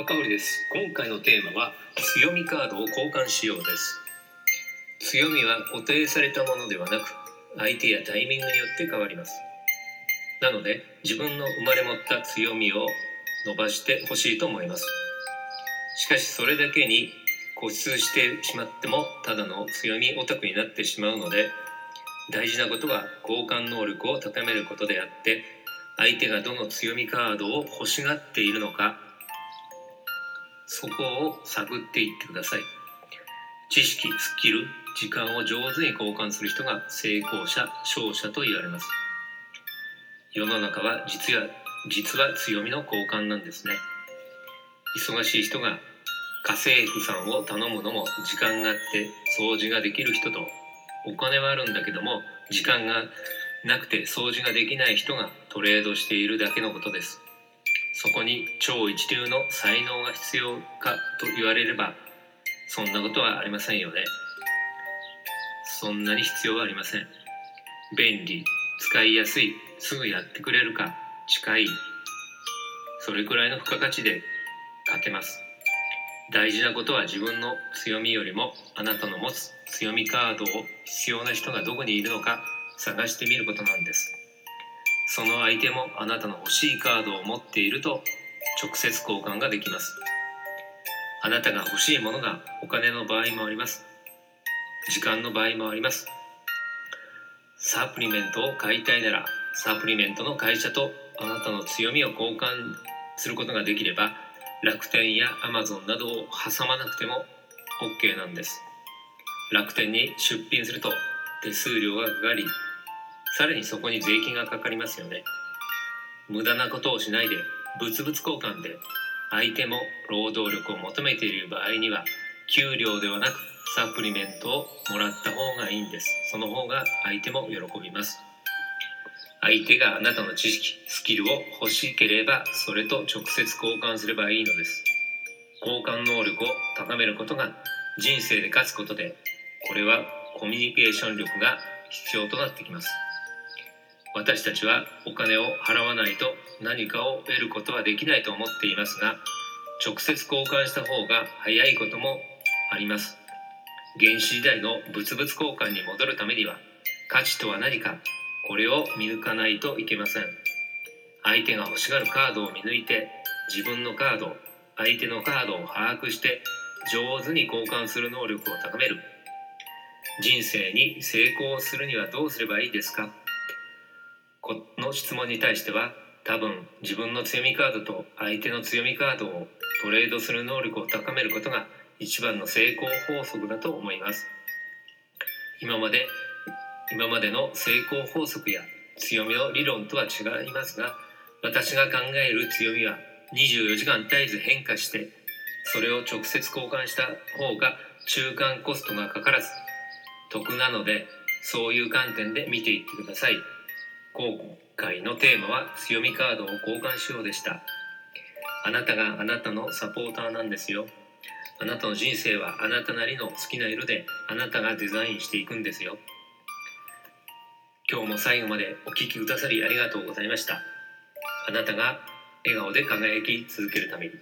赤堀です。今回のテーマは強みカードを交換しようです。強みは固定されたものではなく、相手やタイミングによって変わります。なので自分の生まれ持った強みを伸ばしてほしいと思います。しかしそれだけに固執してしまってもただの強みオタクになってしまうので、大事なことは交換能力を高めることであって、相手がどの強みカードを欲しがっているのか、そこを探っていってください。知識、スキル、時間を上手に交換する人が成功者、勝者と言われます。世の中は実は強みの交換なんですね。忙しい人が家政婦さんを頼むのも、時間があって掃除ができる人と、お金はあるんだけども時間がなくて掃除ができない人がトレードしているだけのことです。そこに超一流の才能が必要かと言われれば、そんなことはありませんよね。そんなに必要はありません。便利、使いやすい、すぐやってくれるか、近い、それくらいの付加価値で勝てます。大事なことは自分の強みよりも、あなたの持つ強みカードを必要な人がどこにいるのか探してみることなんです。その相手もあなたの欲しいカードを持っていると直接交換ができます。あなたが欲しいものがお金の場合もあります。時間の場合もあります。サプリメントを買いたいなら、サプリメントの会社とあなたの強みを交換することができれば、楽天やアマゾンなどを挟まなくても OK なんです。楽天に出品すると手数料がかかり、さらにそこに税金がかかりますよね。無駄なことをしないで、物々交換で、相手も労働力を求めている場合には給料ではなくサプリメントをもらった方がいいんです。その方が相手も喜びます。相手があなたの知識、スキルを欲しければ、それと直接交換すればいいのです。交換能力を高めることが人生で勝つことで、これはコミュニケーション力が必要となってきます。私たちはお金を払わないと何かを得ることはできないと思っていますが、直接交換した方が早いこともあります。原始時代の物々交換に戻るためには、価値とは何か、これを見抜かないといけません。相手が欲しがるカードを見抜いて、自分のカード、相手のカードを把握して上手に交換する能力を高める。人生に成功するにはどうすればいいですか？この質問に対しては、多分自分の強みカードと相手の強みカードをトレードする能力を高めることが一番の成功法則だと思います。今までの成功法則や強みの理論とは違いますが、私が考える強みは24時間絶えず変化して、それを直接交換した方が中間コストがかからず得なので、そういう観点で見ていってください。今回のテーマは強みカードを交換しようでした。あなたがあなたのサポーターなんですよ。あなたの人生はあなたなりの好きな色で、あなたがデザインしていくんですよ。今日も最後までお聞きくださりありがとうございました。あなたが笑顔で輝き続けるために。